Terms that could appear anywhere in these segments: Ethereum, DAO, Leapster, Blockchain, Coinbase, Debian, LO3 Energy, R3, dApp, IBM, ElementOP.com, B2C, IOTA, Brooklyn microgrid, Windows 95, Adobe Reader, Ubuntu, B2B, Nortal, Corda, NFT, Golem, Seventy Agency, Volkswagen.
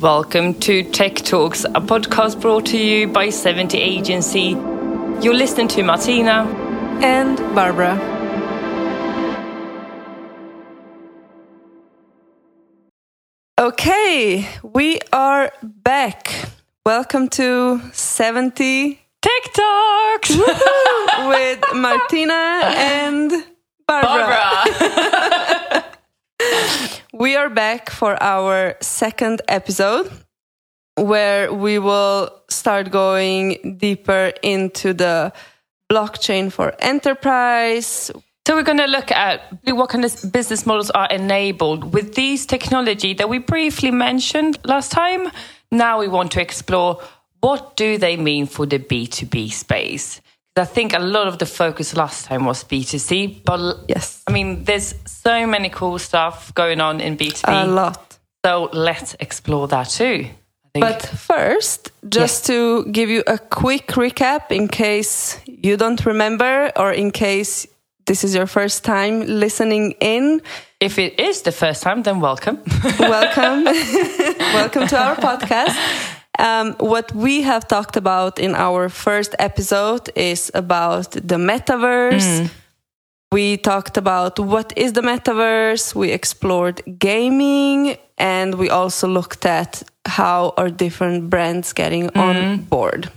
Welcome to Tech Talks, a podcast brought to you by 70 Agency. You're listening to Martina and Barbara. Okay, we are back. Welcome to 70 Tech Talks with Martina and Barbara. We are back for our second episode, where we will start going deeper into the blockchain for enterprise. So we're going to look at what kind of business models are enabled with these technology that we briefly mentioned last time. Now we want to explore what do they mean for the B2B space. I think a lot of the focus last time was B2C, but yes, I mean, there's so many cool stuff going on in B2B. A lot. So let's explore that too. But first, just to give you a quick recap in case you don't remember or in case this is your first time listening in. If it is the first time, then welcome. Welcome to our podcast. What we have talked about in our first episode is about the metaverse. We talked about what is the metaverse. We explored gaming, and we also looked at how are different brands getting on board.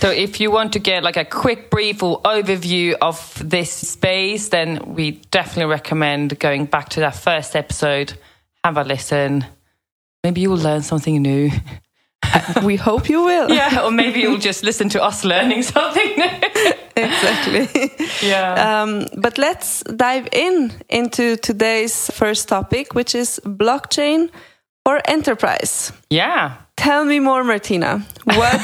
So if you want to get like a quick brief or overview of this space, then we definitely recommend going back to that first episode. Have a listen. Maybe you'll learn something new. We hope you will. Yeah, or maybe you'll just listen to us learning something. Exactly. Yeah. But let's dive into today's first topic, which is blockchain for enterprise. Yeah. Tell me more, Martina. What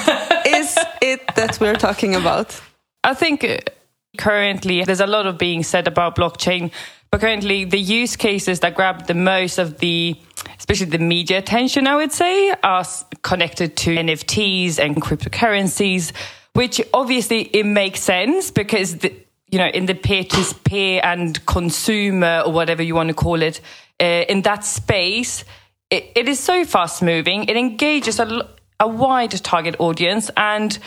is it that we're talking about? I think currently there's a lot of being said about blockchain, but currently the use cases that grab the most of the, especially the media attention, I would say, are connected to NFTs and cryptocurrencies, which obviously it makes sense because, in the peer-to-peer and consumer or whatever you want to call it, in that space, it is so fast-moving. It engages a wide target audience, and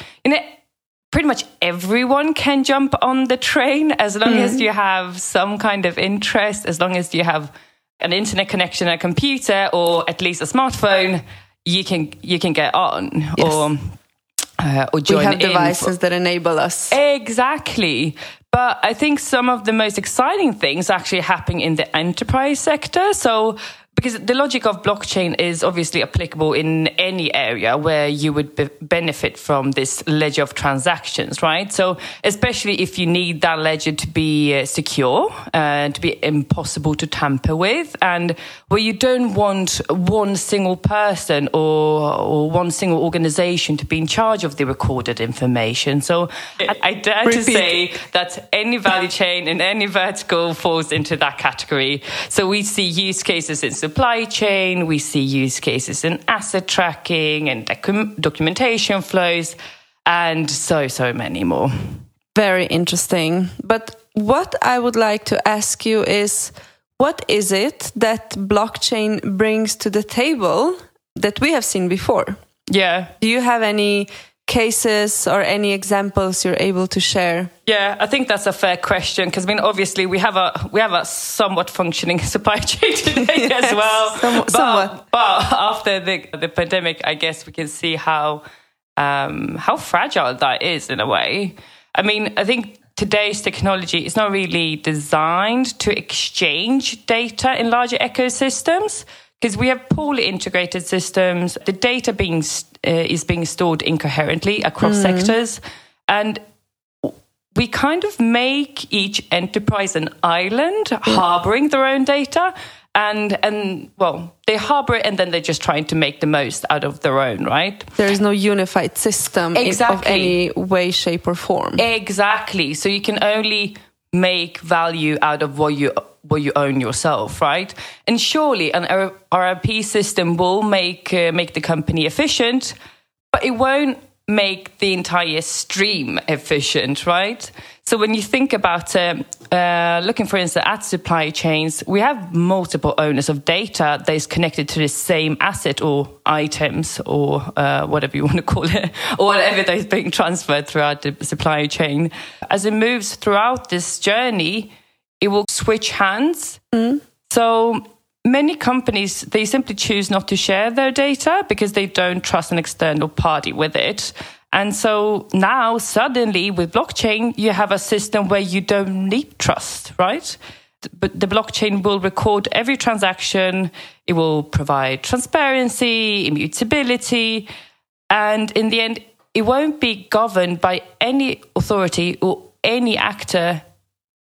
pretty much everyone can jump on the train as long as you have some kind of interest, as long as you have an internet connection, a computer, or at least a smartphone, you can get on. Yes. or join in. We have devices that enable us. Exactly. But I think some of the most exciting things are actually happening in the enterprise sector. So, because the logic of blockchain is obviously applicable in any area where you would benefit from this ledger of transactions, right? So especially if you need that ledger to be secure and to be impossible to tamper with, and where you don't want one single person or one single organization to be in charge of the recorded information. So I dare to say that any value chain and any vertical falls into that category. So we see use cases in supply chain, we see use cases in asset tracking and documentation flows, and so many more. Very interesting. But what I would like to ask you is, what is it that blockchain brings to the table that we have seen before? Yeah. Do you have any cases or any examples you're able to share? Yeah, I think that's a fair question, because I mean, obviously we have a somewhat functioning supply chain today as well. But after the pandemic, I guess we can see how fragile that is in a way. I mean, I think today's technology is not really designed to exchange data in larger ecosystems, because we have poorly integrated systems. The data is being stored incoherently across sectors. And we kind of make each enterprise an island, harboring their own data. And they harbor it, and then they're just trying to make the most out of their own, right? There is no unified system of any way, shape, or form. Exactly. So you can only make value out of what you own yourself, right? And surely an RIP system will make the company efficient, but it won't make the entire stream efficient, right? So when you think about looking, for instance, at supply chains, we have multiple owners of data that is connected to the same asset or items or whatever you want to call it, or whatever that is being transferred throughout the supply chain. As it moves throughout this journey, it will switch hands. Mm. So many companies, they simply choose not to share their data because they don't trust an external party with it. And so now suddenly with blockchain, you have a system where you don't need trust, right? But the blockchain will record every transaction. It will provide transparency, immutability. And in the end, it won't be governed by any authority or any actor,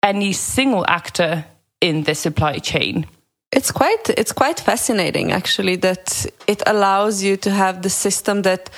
any single actor in the supply chain. It's quite fascinating, actually, that it allows you to have the system that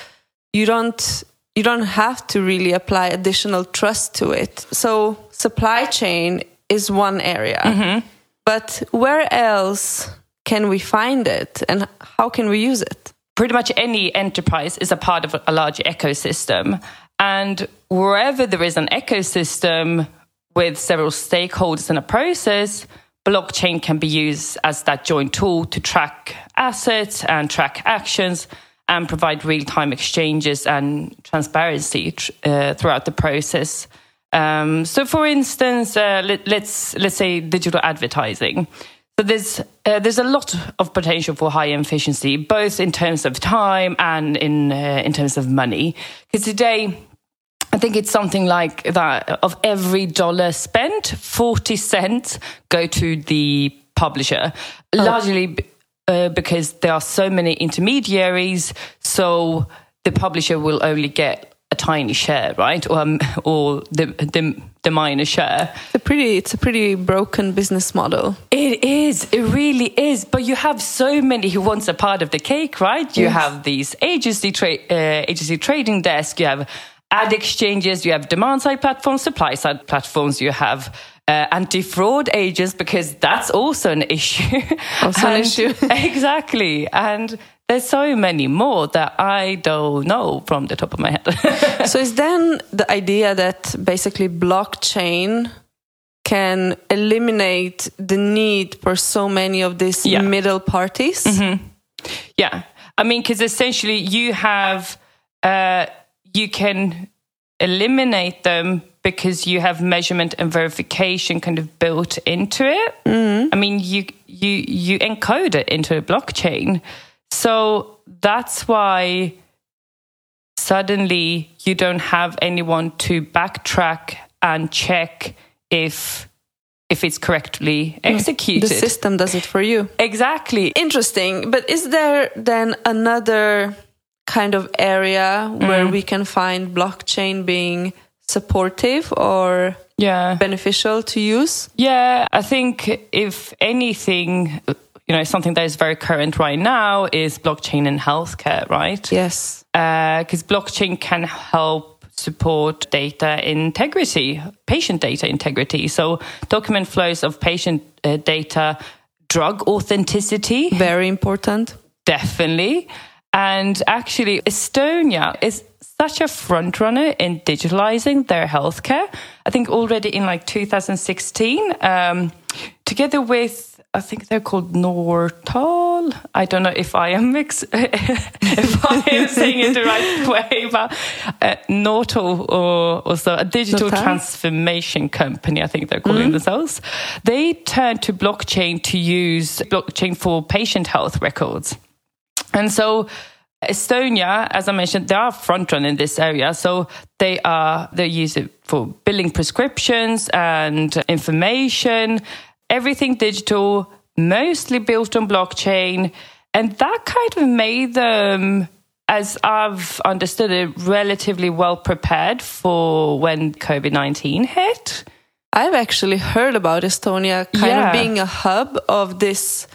you don't have to really apply additional trust to it. So supply chain is one area, mm-hmm. but where else can we find it and how can we use it? Pretty much any enterprise is a part of a large ecosystem. And wherever there is an ecosystem with several stakeholders in a process, blockchain can be used as that joint tool to track assets and track actions and provide real-time exchanges and transparency throughout the process. So for instance, let's say digital advertising. So there's a lot of potential for high efficiency, both in terms of time and in terms of money. Because today, I think it's something like that of every dollar spent, 40 cents go to the publisher, largely because there are so many intermediaries. So the publisher will only get a tiny share, right? Or the minor share. It's a pretty broken business model. It is. It really is. But you have so many who wants a part of the cake, right? You yes. have these agency trading desk. You have ad exchanges, you have demand-side platforms, supply-side platforms, you have anti-fraud agents, because that's also an issue. Exactly. And there's so many more that I don't know from the top of my head. So is then the idea that basically blockchain can eliminate the need for so many of these yeah. middle parties? Mm-hmm. Yeah. I mean, because essentially you have... you can eliminate them because you have measurement and verification kind of built into it. Mm-hmm. I mean, you encode it into a blockchain. So that's why suddenly you don't have anyone to backtrack and check if it's correctly executed. The system does it for you. Exactly. Interesting. But is there then another kind of area where we can find blockchain being supportive or beneficial to use? Yeah, I think if anything, you know, something that is very current right now is blockchain in healthcare, right? Yes. Because blockchain can help support data integrity, patient data integrity. So document flows of patient data, drug authenticity. Very important. Definitely. And actually, Estonia is such a frontrunner in digitalizing their healthcare. I think already in like 2016, together with, I think they're called Nortal. I don't know if I am saying it the right way, but Nortal, or also a digital transformation company, I think they're calling themselves. They turned to blockchain to use blockchain for patient health records. And so Estonia, as I mentioned, they are frontrunner in this area. So they use it for billing prescriptions and information, everything digital, mostly built on blockchain. And that kind of made them, as I've understood it, relatively well prepared for when COVID-19 hit. I've actually heard about Estonia kind of being a hub of this...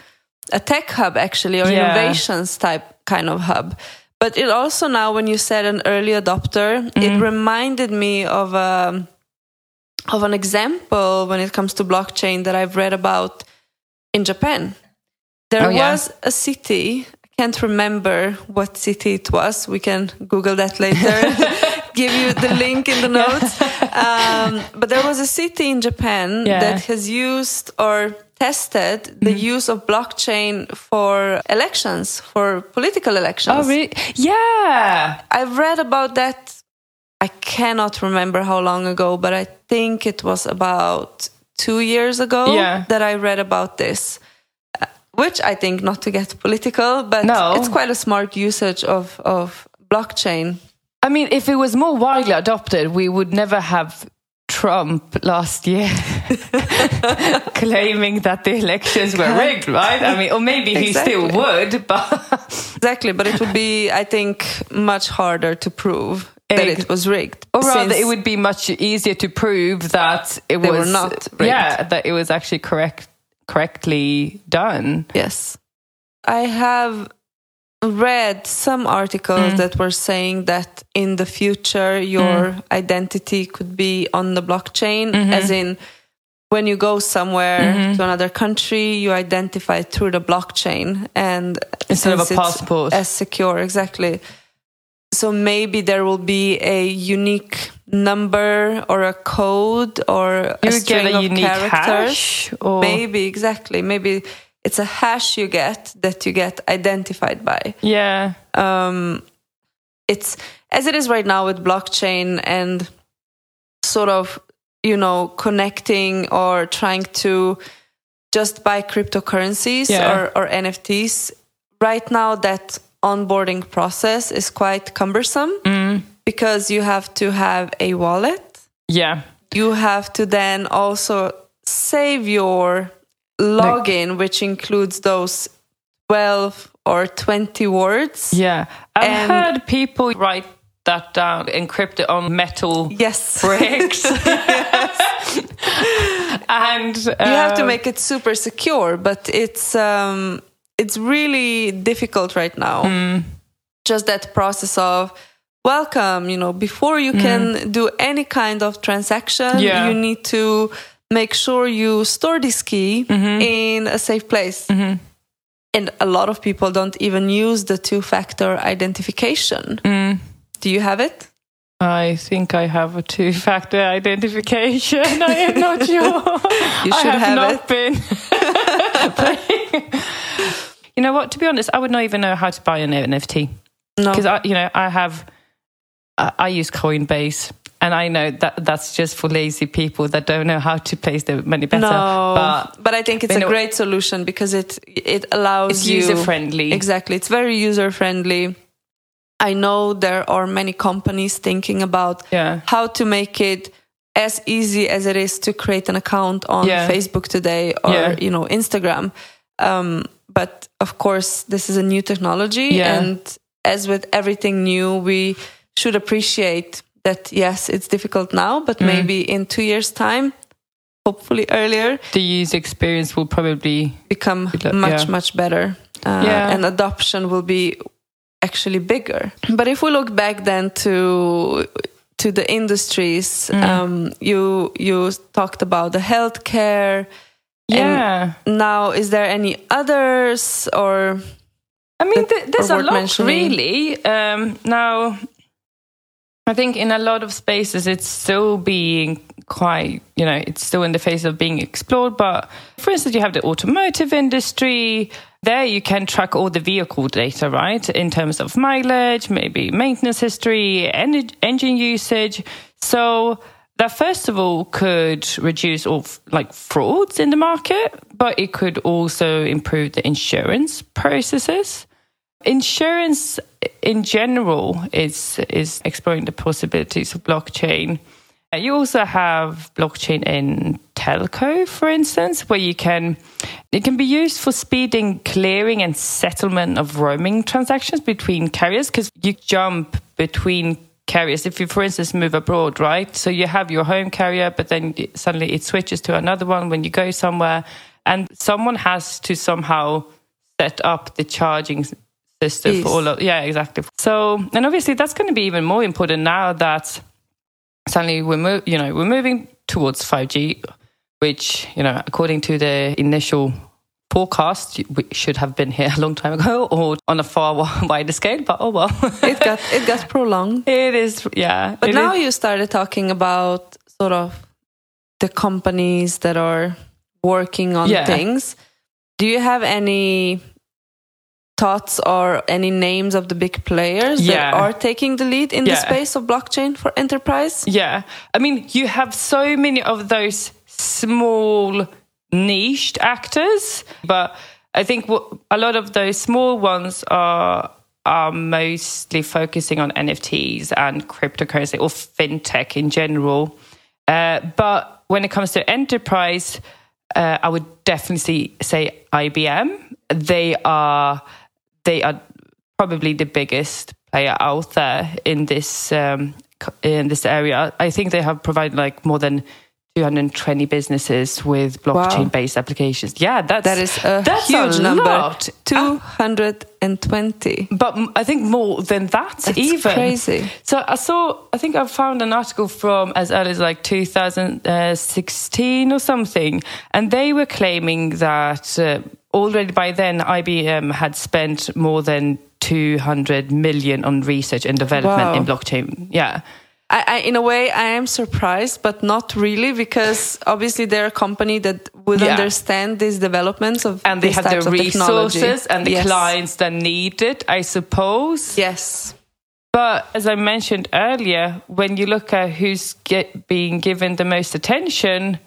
a tech hub, actually, or innovations type kind of hub. But it also now, when you said an early adopter, it reminded me of an example when it comes to blockchain that I've read about in Japan. There was a city, I can't remember what city it was. We can Google that later. Give you the link in the notes. But there was a city in Japan that has used or tested the use of blockchain for elections, for political elections. Oh, really? Yeah. I've read about that. I cannot remember how long ago, but I think it was about 2 years ago that I read about this. Which I think, not to get political, but it's quite a smart usage of blockchain. I mean, if it was more widely adopted, we would never have Trump last year claiming that the elections were rigged, right? I mean, or maybe he still would, but... Exactly, but it would be, I think, much harder to prove that it was rigged. Or rather, it would be much easier to prove that they were not rigged. Yeah, that it was actually correctly done. Yes. I have read some articles that were saying that in the future your identity could be on the blockchain, as in when you go somewhere to another country, you identify through the blockchain, and instead of a passport, as secure. Exactly. So maybe there will be a unique number or a code or a string of unique characters. Hash, or... Maybe, exactly. Maybe it's a hash you get that you get identified by. Yeah. It's as it is right now with blockchain and sort of, you know, connecting or trying to just buy cryptocurrencies or NFTs. Right now, that onboarding process is quite cumbersome because you have to have a wallet. Yeah. You have to then also save your login, which includes those 12 or 20 words. Yeah. I've heard people write that down, encrypt it on metal bricks. And you have to make it super secure, but it's really difficult right now. Just that process of welcome, you know, before you can do any kind of transaction, you need to make sure you store this key in a safe place. And a lot of people don't even use the two-factor identification. Do you have it? I think I have a two-factor identification. I am not sure. You should I have not been. You know what? To be honest, I would not even know how to buy an NFT. No. Because, I use Coinbase. And I know that that's just for lazy people that don't know how to place their money better. No, but I think it's a great solution because it allows it's user-friendly. Exactly. It's very user-friendly. I know there are many companies thinking about how to make it as easy as it is to create an account on Facebook today or Instagram. But of course, this is a new technology. Yeah. And as with everything new, we should appreciate that yes, it's difficult now, but maybe in 2 years' time, hopefully earlier, the user experience will probably become much better, and adoption will be actually bigger. But if we look back then to the industries, you talked about the healthcare. Yeah. And now, is there any others or? I mean, there's a lot really now. I think in a lot of spaces, it's still being quite, it's still in the phase of being explored. But for instance, you have the automotive industry. There you can track all the vehicle data, right? In terms of mileage, maybe maintenance history, engine usage. So that, first of all, could reduce all frauds in the market, but it could also improve the insurance processes. Insurance in general is exploring the possibilities of blockchain. You also have blockchain in telco, for instance, where it can be used for speeding clearing and settlement of roaming transactions between carriers, because you jump between carriers. If you, for instance, move abroad, right? So you have your home carrier, but then suddenly it switches to another one when you go somewhere, and someone has to somehow set up the charging system for all of, exactly. So, and obviously that's going to be even more important now that suddenly we're moving towards 5G, which, according to the initial forecast should have been here a long time ago or on a far wider scale, but oh well. it got prolonged. It is, yeah. But now you started talking about sort of the companies that are working on things. Do you have any thoughts or any names of the big players that are taking the lead in the space of blockchain for enterprise? Yeah. I mean, you have so many of those small niched actors, but I think a lot of those small ones are mostly focusing on NFTs and cryptocurrency or fintech in general. But when it comes to enterprise, I would definitely say IBM. They are probably the biggest player out there in this area. I think they have provided like more than 220 businesses with blockchain-based applications. Yeah, that's huge number. 220. But I think more than that. That's even. That's crazy. So I found an article from as early as like 2016 or something, and they were claiming that already by then IBM had spent more than 200 million on research and development in blockchain. Yeah. I, in a way, I am surprised, but not really, because obviously they're a company that would understand these developments of and they have the resources and the clients that need it, I suppose. Yes. But as I mentioned earlier, when you look at who's being given the most attention,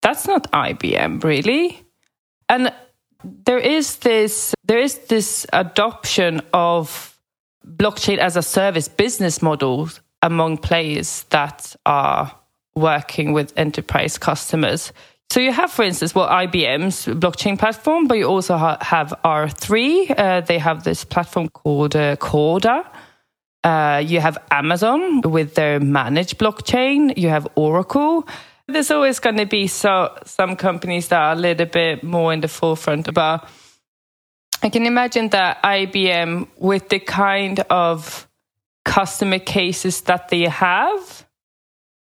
that's not IBM, really. And there is this adoption of blockchain as a service business models among players that are working with enterprise customers. So you have, for instance, IBM's blockchain platform, but you also have R3. They have this platform called Corda. You have Amazon with their managed blockchain. You have Oracle. There's always going to be some companies that are a little bit more in the forefront. But I can imagine that IBM, with the kind of customer cases that they have,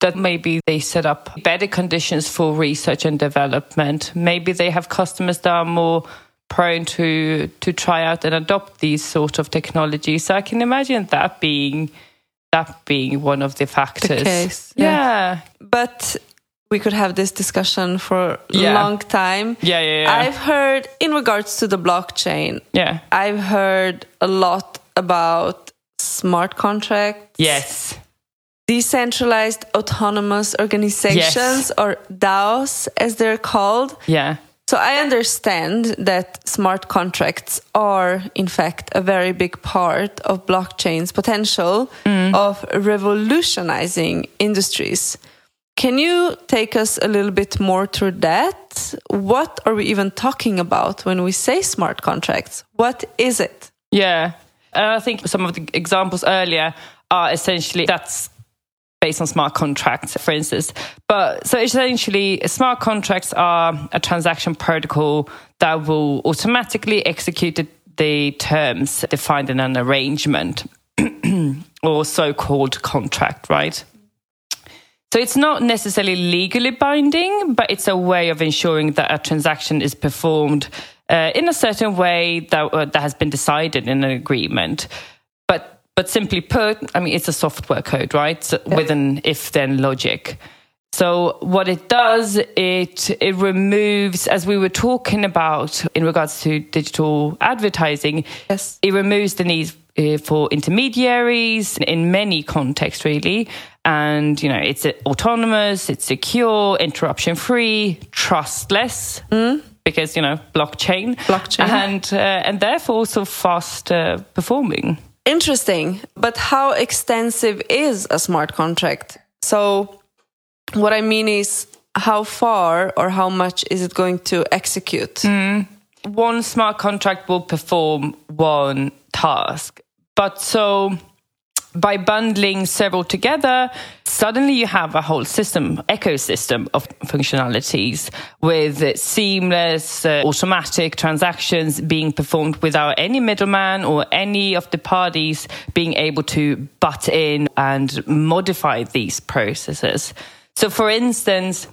that maybe they set up better conditions for research and development. Maybe they have customers that are more prone to try out and adopt these sort of technologies. So I can imagine that being one of the factors. The case, yeah. But we could have this discussion for a long time. Yeah. I've heard, in regards to the blockchain, I've heard a lot about smart contracts. Yes. Decentralized autonomous organizations, or DAOs as they're called. Yeah. So I understand that smart contracts are, in fact, a very big part of blockchain's potential of revolutionizing industries. Can you take us a little bit more through that? What are we even talking about when we say smart contracts? What is it? Yeah. I think some of the examples earlier are essentially that's based on smart contracts, for instance. But so essentially, smart contracts are a transaction protocol that will automatically execute the terms defined in an arrangement or so-called contract, right? So it's not necessarily legally binding, but it's a way of ensuring that a transaction is performed in a certain way that has been decided in an agreement. But simply put, I mean, it's a software code, right? So with an if-then logic. So what it does, it removes, as we were talking about in regards to digital advertising, it removes the need for intermediaries in many contexts, really. And, you know, it's autonomous, it's secure, interruption-free, trustless, because, you know, blockchain. And therefore also fast performing. Interesting. But how extensive is a smart contract? So what I mean is, how far or how much is it going to execute? One smart contract will perform one task. But so by bundling several together, suddenly you have a whole ecosystem of functionalities with seamless, automatic transactions being performed without any middleman or any of the parties being able to butt in and modify these processes. So, for instance,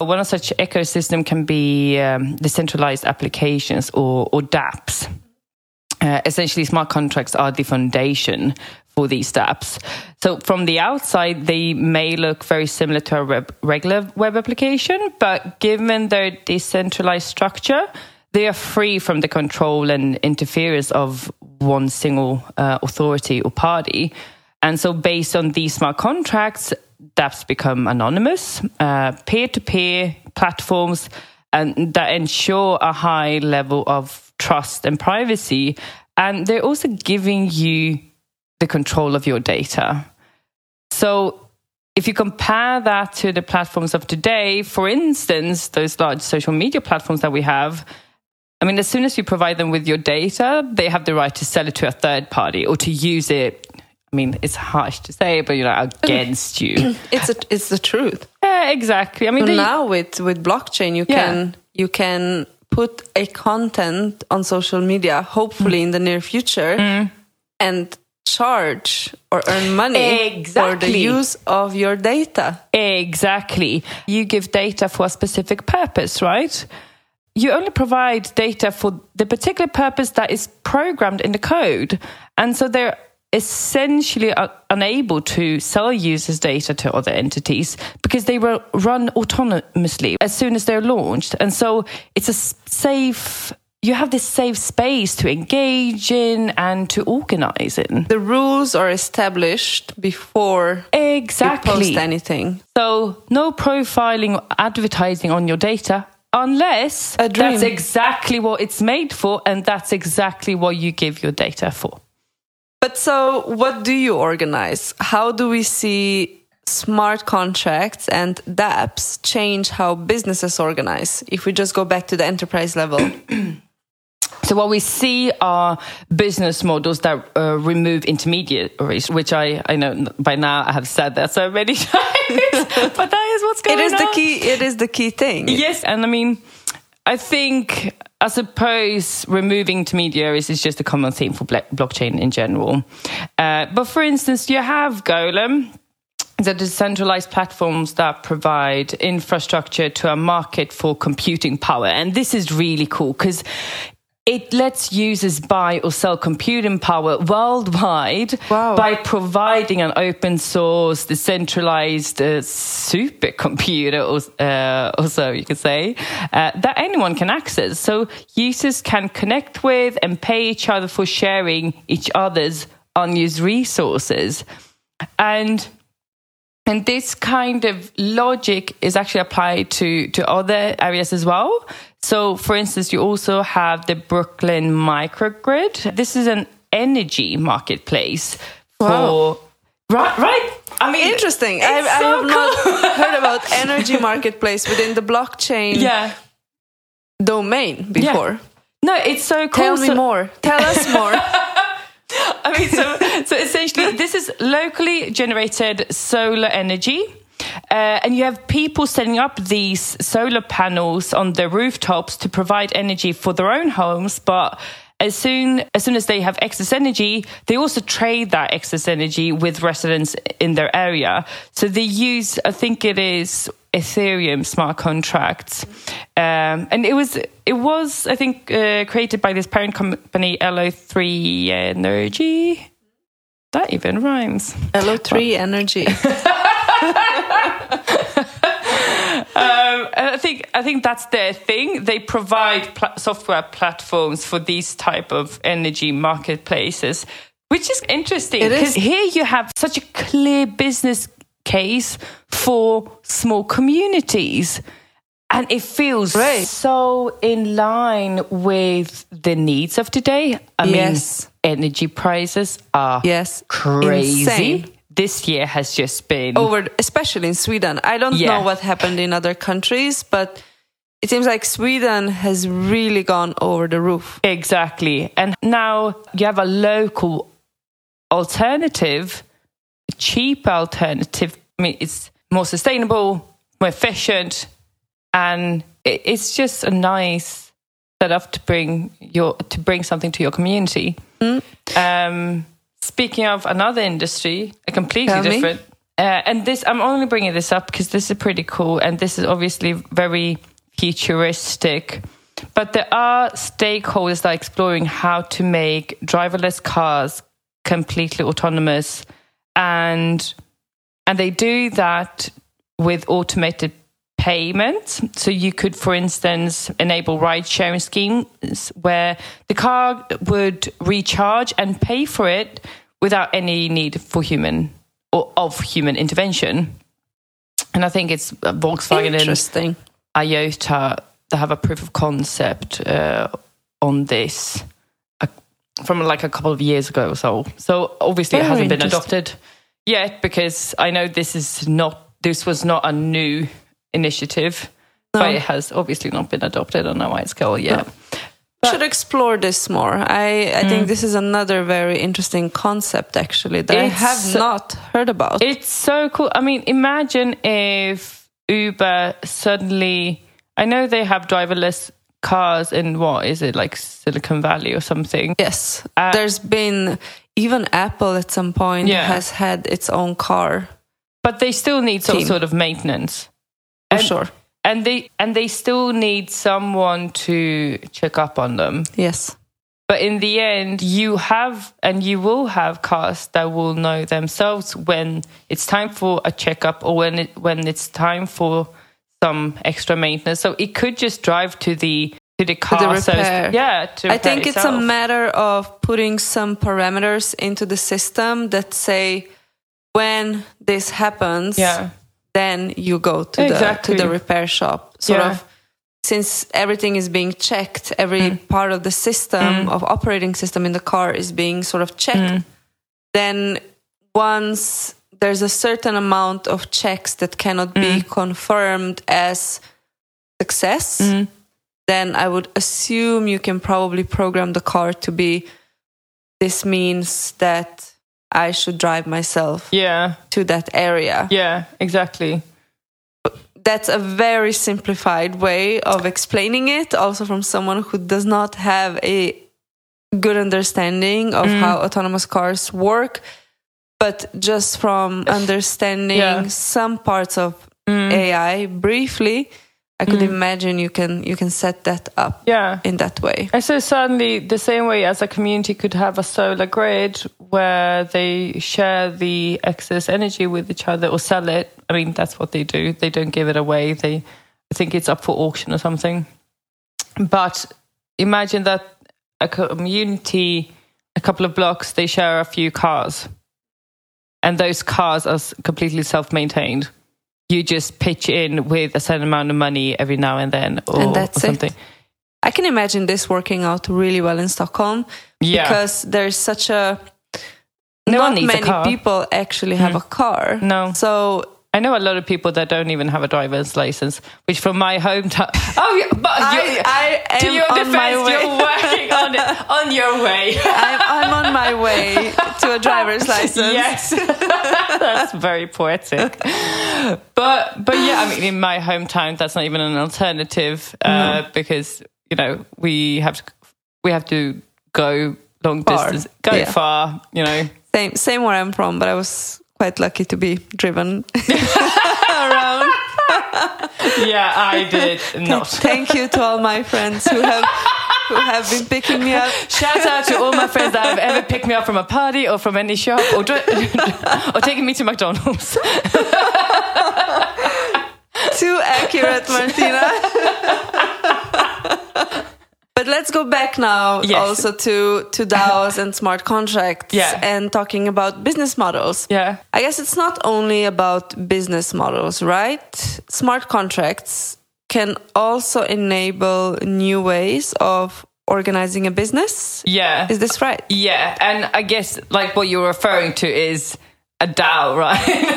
One such ecosystem can be decentralized applications or dApps. Essentially, smart contracts are the foundation for these dApps. So from the outside, they may look very similar to a regular web application, but given their decentralized structure, they are free from the control and interference of one single authority or party. And so based on these smart contracts, dApps become anonymous, peer-to-peer platforms, and that ensure a high level of trust and privacy. And they're also giving you the control of your data. So if you compare that to the platforms of today, for instance, those large social media platforms that we have, I mean, as soon as you provide them with your data, they have the right to sell it to a third party or to use it. I mean, it's harsh to say, but, you know, against you. It's the truth. Yeah, exactly. I mean, so now with blockchain, you can put a content on social media, hopefully in the near future, and charge or earn money for the use of your data. Exactly. You give data for a specific purpose, right? You only provide data for the particular purpose that is programmed in the code. And so there essentially are unable to sell users' data to other entities because they were run autonomously as soon as they're launched. And so it's a safe, you have this safe space to engage in and to organize in. The rules are established before you post anything. So no profiling or advertising on your data unless that's exactly what it's made for and that's exactly what you give your data for. But so what do you organize? How do we see smart contracts and dApps change how businesses organize? If we just go back to the enterprise level. So what we see are business models that remove intermediaries, which I know by now I have said that so many times, but that is what's going on. It is the key thing. Yes, and I mean, I suppose removing intermediaries is just a common theme for blockchain in general. But for instance, you have Golem, the decentralized platforms that provide infrastructure to a market for computing power. And this is really cool because it lets users buy or sell computing power worldwide by providing an open source, decentralized supercomputer, or so you could say, that anyone can access. So users can connect with and pay each other for sharing each other's unused resources. And this kind of logic is actually applied to other areas as well. So, for instance, you also have the Brooklyn microgrid. This is an energy marketplace for right. I mean, interesting. I have not heard about energy marketplace within the blockchain domain before. Yeah. No, it's so cool. Tell us more. I mean, so essentially, this is locally generated solar energy. And you have people setting up these solar panels on their rooftops to provide energy for their own homes. But as soon as they have excess energy, they also trade that excess energy with residents in their area. So they use, I think it is Ethereum smart contracts. And it was I think, created by this parent company, LO3 Energy. That even rhymes. LO3 Energy. I think that's their thing. They provide software platforms for these type of energy marketplaces, which is interesting because here you have such a clear business case for small communities, and it feels so in line with the needs of today. I mean, energy prices are crazy. Insane. This year has just been over, especially in Sweden. I don't know what happened in other countries, but it seems like Sweden has really gone over the roof. Exactly. And now you have a local alternative, a cheap alternative. I mean, it's more sustainable, more efficient, and it's just a nice setup to bring something to your community. Speaking of another industry, a completely different And this, I'm only bringing this up because this is pretty cool, and this is obviously very futuristic. But there are stakeholders that are exploring how to make driverless cars completely autonomous, and they do that with automated payments. So you could, for instance, enable ride-sharing schemes where the car would recharge and pay for it without any need for human or of human intervention. And I think it's Volkswagen and IOTA that have a proof of concept on this from like a couple of years ago or so. So obviously it hasn't been adopted yet, because I know this was not a new initiative, but it has obviously not been adopted on a wide scale yet. But should explore this more. I think this is another very interesting concept, actually, that I have not heard about. It's so cool. I mean, imagine if Uber suddenly... I know they have driverless cars in, what is it, like Silicon Valley or something? Yes. There's been... Even Apple at some point has had its own car. But they still need some sort of maintenance. For sure. And they still need someone to check up on them. Yes. But in the end, you have and you will have cars that will know themselves when it's time for a checkup or when it's time for some extra maintenance. So it could just drive to the car. To the repair. I think it's a matter of putting some parameters into the system that say when this happens. Yeah. Then you go to the repair shop. Sort of, since everything is being checked, every part of the system, of operating system in the car is being sort of checked. Then once there's a certain amount of checks that cannot be confirmed as success, then I would assume you can probably program the car to be, this means that I should drive myself to that area. Yeah, exactly. That's a very simplified way of explaining it, also from someone who does not have a good understanding of how autonomous cars work, but just from understanding some parts of AI briefly, I could imagine you can set that up in that way. And so suddenly, the same way as a community could have a solar grid where they share the excess energy with each other or sell it. I mean, that's what they do. They don't give it away. I think it's up for auction or something. But imagine that a community, a couple of blocks, they share a few cars. And those cars are completely self-maintained. You just pitch in with a certain amount of money every now and then or something. It. I can imagine this working out really well in Stockholm because there's such a... Not many people actually have a car. No. So... I know a lot of people that don't even have a driver's license, which from my hometown... Oh, yeah, but I to your defense, you're working on your way. I'm on my way to a driver's license. Yes. That's very poetic. But yeah, I mean, in my hometown, that's not even an alternative because, you know, we have to go long distance, far, you know. Same where I'm from, but I was... quite lucky to be driven around. Yeah, I did not. Thank you to all my friends who have been picking me up. Shout out to all my friends that have ever picked me up from a party or from any shop or taken me to McDonald's. Too accurate, Martina. But let's go back now also to DAOs and smart contracts and talking about business models. Yeah. I guess it's not only about business models, right? Smart contracts can also enable new ways of organizing a business. Yeah. Is this right? Yeah. And I guess like what you're referring to is a DAO, right?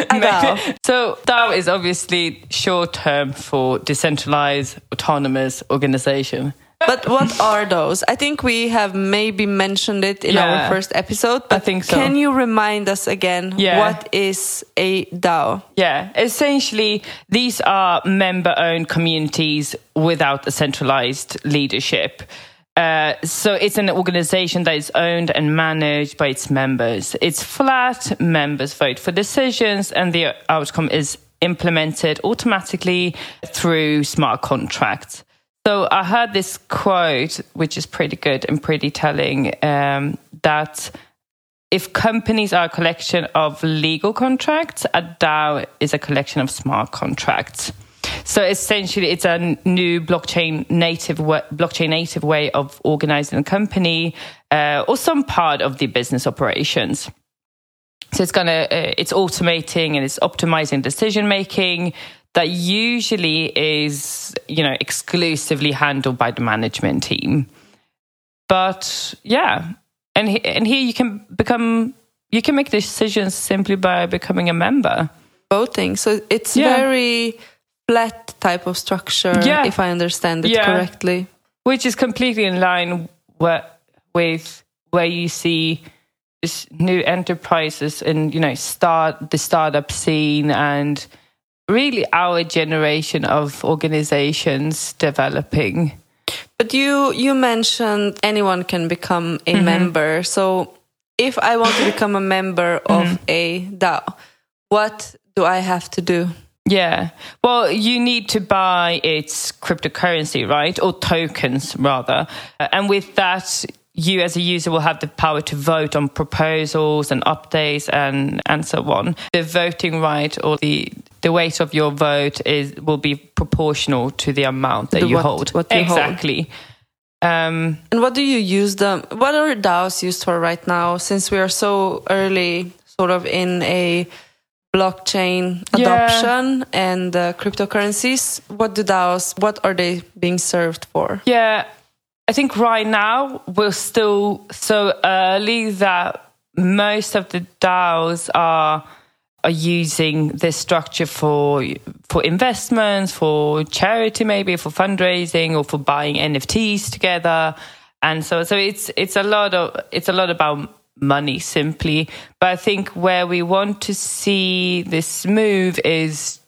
A DAO. So DAO is obviously short term for decentralized autonomous organization. But what are those? I think we have maybe mentioned it in our first episode. But I think so. Can you remind us again what is a DAO? Yeah, essentially these are member-owned communities without a centralized leadership. So it's an organization that is owned and managed by its members. It's flat, members vote for decisions, and the outcome is implemented automatically through smart contracts. So I heard this quote, which is pretty good and pretty telling, that if companies are a collection of legal contracts, a DAO is a collection of smart contracts. So essentially, it's a new blockchain native way of organizing a company or some part of the business operations. So it's it's automating and it's optimizing decision making that usually is, exclusively handled by the management team. But yeah, and here you can make decisions simply by becoming a member. Voting. So it's very flat type of structure, if I understand it correctly. Which is completely in line with where you see new enterprises and, the startup scene and really our generation of organizations developing. But you mentioned anyone can become a member. So if I want to become a member of a DAO, what do I have to do? Yeah, well, you need to buy its cryptocurrency, right? Or tokens, rather. And with that, you as a user will have the power to vote on proposals and updates and so on. The voting right or the weight of your vote will be proportional to the amount that you hold. What you exactly. Hold. And what do you use them? What are DAOs used for right now? Since we are so early, sort of in a blockchain adoption and cryptocurrencies. What do DAOs? What are they being served for? Yeah, I think right now we're still so early that most of the DAOs are using this structure for investments, for charity, maybe for fundraising or for buying NFTs together. And so it's a lot about money simply. But I think where we want to see this move is,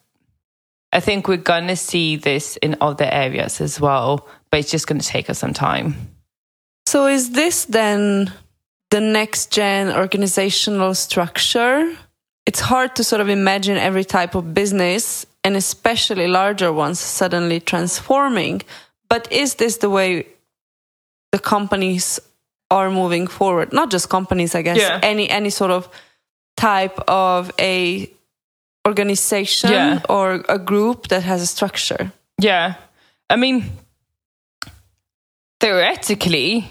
I think we're going to see this in other areas as well, but it's just going to take us some time. So is this then the next gen organizational structure? It's hard to sort of imagine every type of business and especially larger ones suddenly transforming. But is this the way the companies are moving forward? Not just companies, I guess. Yeah. Any sort of type of a organization or a group that has a structure. Yeah, I mean, theoretically,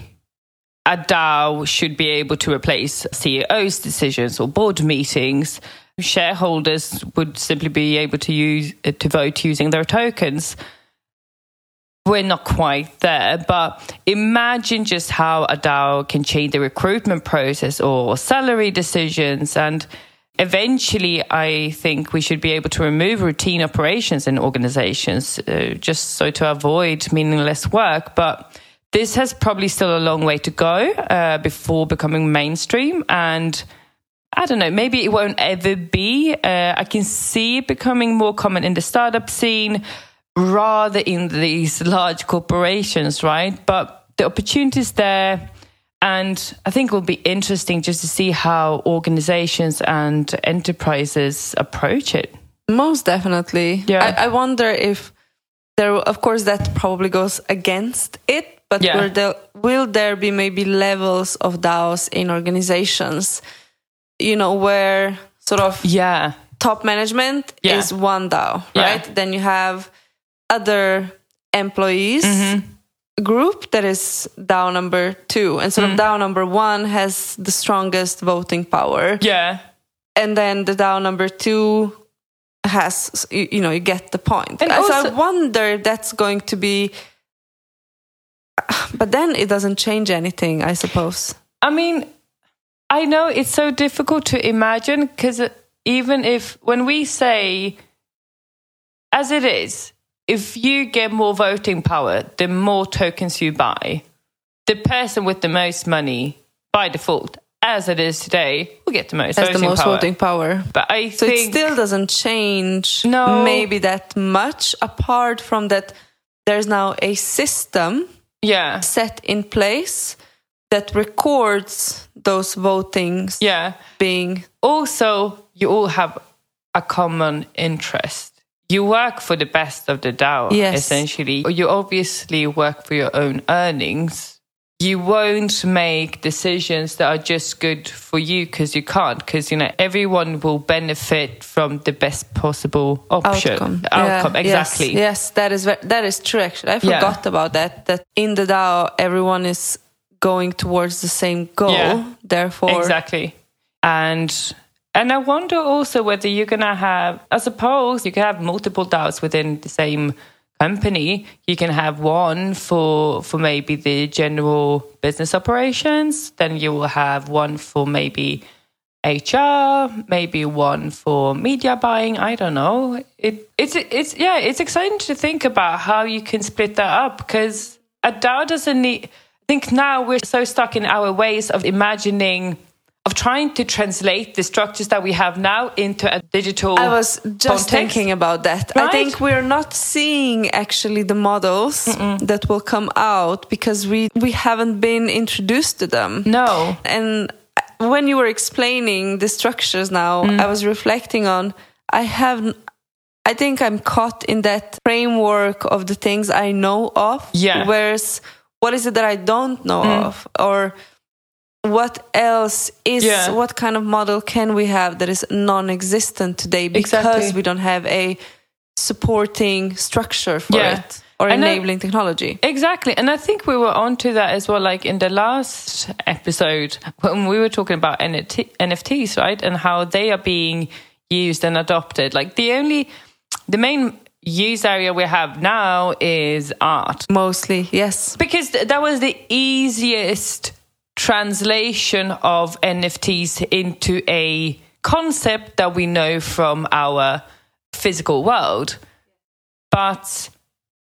a DAO should be able to replace CEOs' decisions or board meetings. Shareholders would simply be able to vote using their tokens. We're not quite there, but imagine just how a DAO can change the recruitment process or salary decisions. And eventually, I think we should be able to remove routine operations in organizations just so to avoid meaningless work. But this has probably still a long way to go before becoming mainstream. And I don't know, maybe it won't ever be. I can see it becoming more common in the startup scene, rather in these large corporations, right? But the opportunities there, and I think it will be interesting just to see how organizations and enterprises approach it. Most definitely. Yeah. I wonder if there, of course, that probably goes against it, but will there be maybe levels of DAOs in organizations, where sort of top management is one DAO, right? Yeah. Then you have other employees group that is DAO number 2, and sort of DAO number 1 has the strongest voting power. Yeah, and then the DAO number 2 has you get the point. And also, I wonder if that's going to be, but then it doesn't change anything, I suppose. I mean, I know it's so difficult to imagine because even if when we say as it is. If you get more voting power, the more tokens you buy, the person with the most money, by default, as it is today, will get the most voting power. But I think it still doesn't change maybe that much, apart from that there's now a system set in place that records those votings being... Also, you all have a common interest. You work for the best of the DAO, essentially. You obviously work for your own earnings. You won't make decisions that are just good for you because you can't. Because, you know, everyone will benefit from the best possible option. Outcome, exactly. Yes, that is true, actually. I forgot about that. That in the DAO, everyone is going towards the same goal. Yeah, therefore... Exactly. And I wonder also whether you're going to have... I suppose you can have multiple DAOs within the same company. You can have one for maybe the general business operations. Then you will have one for maybe HR, maybe one for media buying. I don't know. It's exciting to think about how you can split that up, because a DAO doesn't need... I think now we're so stuck in our ways of imagining... of trying to translate the structures that we have now into a digital context. I was just thinking about that. Right? I think we're not seeing actually the models that will come out because we haven't been introduced to them. No. And when you were explaining the structures now, I was reflecting on, I think I'm caught in that framework of the things I know of. Yeah. Whereas what is it that I don't know of? Or... what else is, what kind of model can we have that is non-existent today because we don't have a supporting structure for it or enabling technology? Exactly. And I think we were onto that as well, like in the last episode when we were talking about NFTs, right? And how they are being used and adopted. Like the main use area we have now is art. Mostly, yes. Because that was the easiest translation of NFTs into a concept that we know from our physical world. But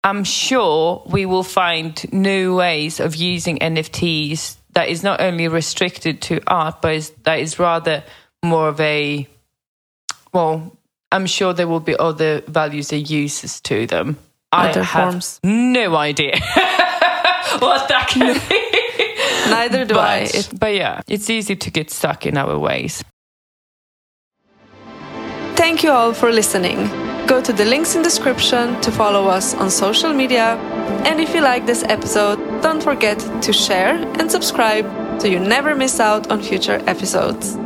I'm sure we will find new ways of using NFTs that is not only restricted to art, but that is rather more of a... Well, I'm sure there will be other values and uses to them. Other forms. I have no idea what that can be. Neither do I. But yeah, it's easy to get stuck in our ways. Thank you all for listening. Go to the links in description to follow us on social media. And if you like this episode, don't forget to share and subscribe so you never miss out on future episodes.